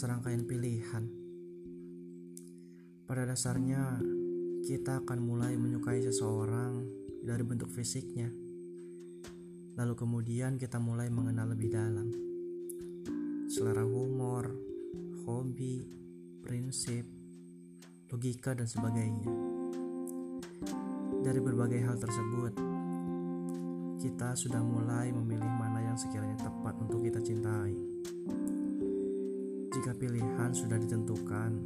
serangkaian pilihan. Pada dasarnya, kita akan mulai menyukai seseorang dari bentuk fisiknya, lalu kemudian kita mulai mengenal lebih dalam selera humor, hobi, prinsip, logika, dan sebagainya. Dari berbagai hal tersebut, kita sudah mulai memilih mana yang sekiranya tepat untuk kita cintai. Jika pilihan sudah ditentukan,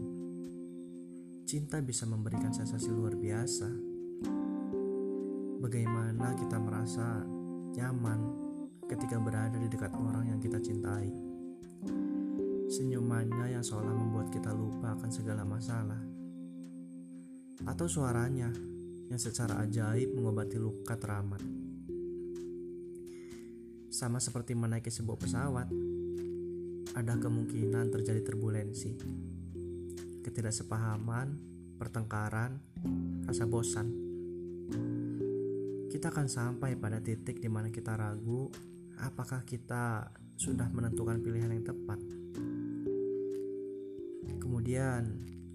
cinta bisa memberikan sensasi luar biasa. Bagaimana kita merasa nyaman ketika berada di dekat orang yang kita cintai. Senyumannya yang seolah membuat kita lupa akan segala masalah. Atau suaranya yang secara ajaib mengobati luka teramat. Sama seperti menaiki sebuah pesawat, ada kemungkinan terjadi turbulensi, ketidaksepahaman, pertengkaran, rasa bosan. Kita akan sampai pada titik di mana kita ragu apakah kita sudah menentukan pilihan yang tepat. Kemudian,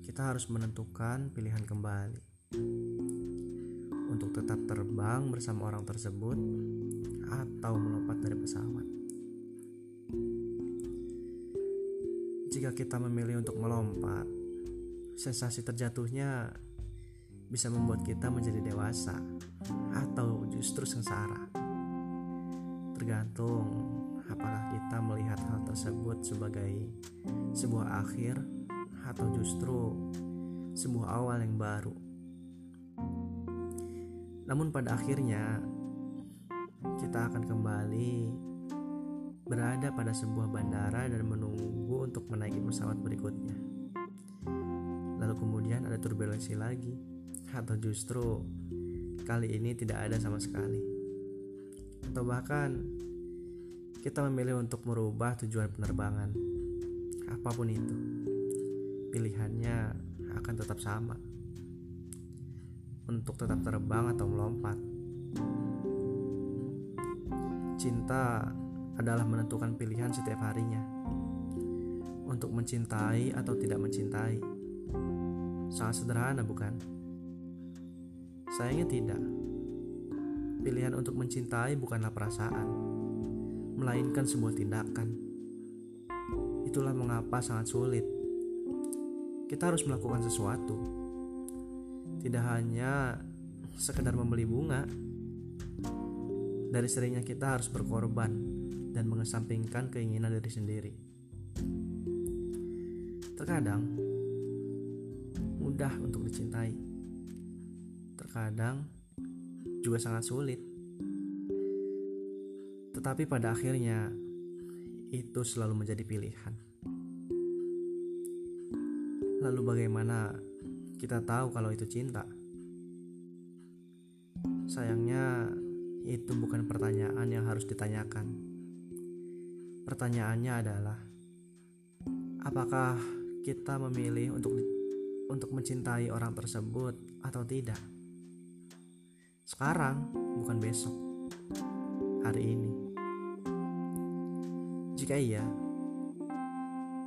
kita harus menentukan pilihan kembali. Untuk tetap terbang bersama orang tersebut atau melompat dari pesawat. Jika kita memilih untuk melompat, sensasi terjatuhnya bisa membuat kita menjadi dewasa atau justru sengsara. Tergantung apakah kita melihat hal tersebut sebagai sebuah akhir atau justru sebuah awal yang baru. Namun pada akhirnya kita akan kembali berada pada sebuah bandara dan menunggu untuk menaiki pesawat berikutnya. Lalu kemudian ada turbulensi lagi, atau justru kali ini tidak ada sama sekali. Atau bahkan kita memilih untuk merubah tujuan penerbangan. Apapun itu, pilihannya akan tetap sama. Untuk tetap terbang atau melompat. Cinta adalah menentukan pilihan setiap harinya. Untuk mencintai atau tidak mencintai. Sangat sederhana, bukan? Sayangnya tidak. Pilihan untuk mencintai bukanlah perasaan, melainkan sebuah tindakan. Itulah mengapa sangat sulit. Kita harus melakukan sesuatu. Tidak hanya sekedar membeli bunga. Dari seringnya kita harus berkorban dan mengesampingkan keinginan diri sendiri. Terkadang mudah untuk dicintai. Terkadang juga sangat sulit. Tetapi pada akhirnya itu selalu menjadi pilihan. Lalu bagaimana kita tahu kalau itu cinta? Sayangnya itu bukan pertanyaan yang harus ditanyakan. Pertanyaannya adalah, apakah kita memilih untuk mencintai orang tersebut atau tidak. Sekarang, bukan besok. Hari ini. Jika iya,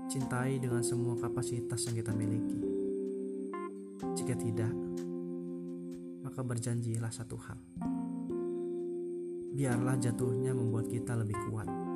cintai dengan semua kapasitas yang kita miliki. Jika tidak, maka berjanjilah satu hal. Biarlah jatuhnya membuat kita lebih kuat.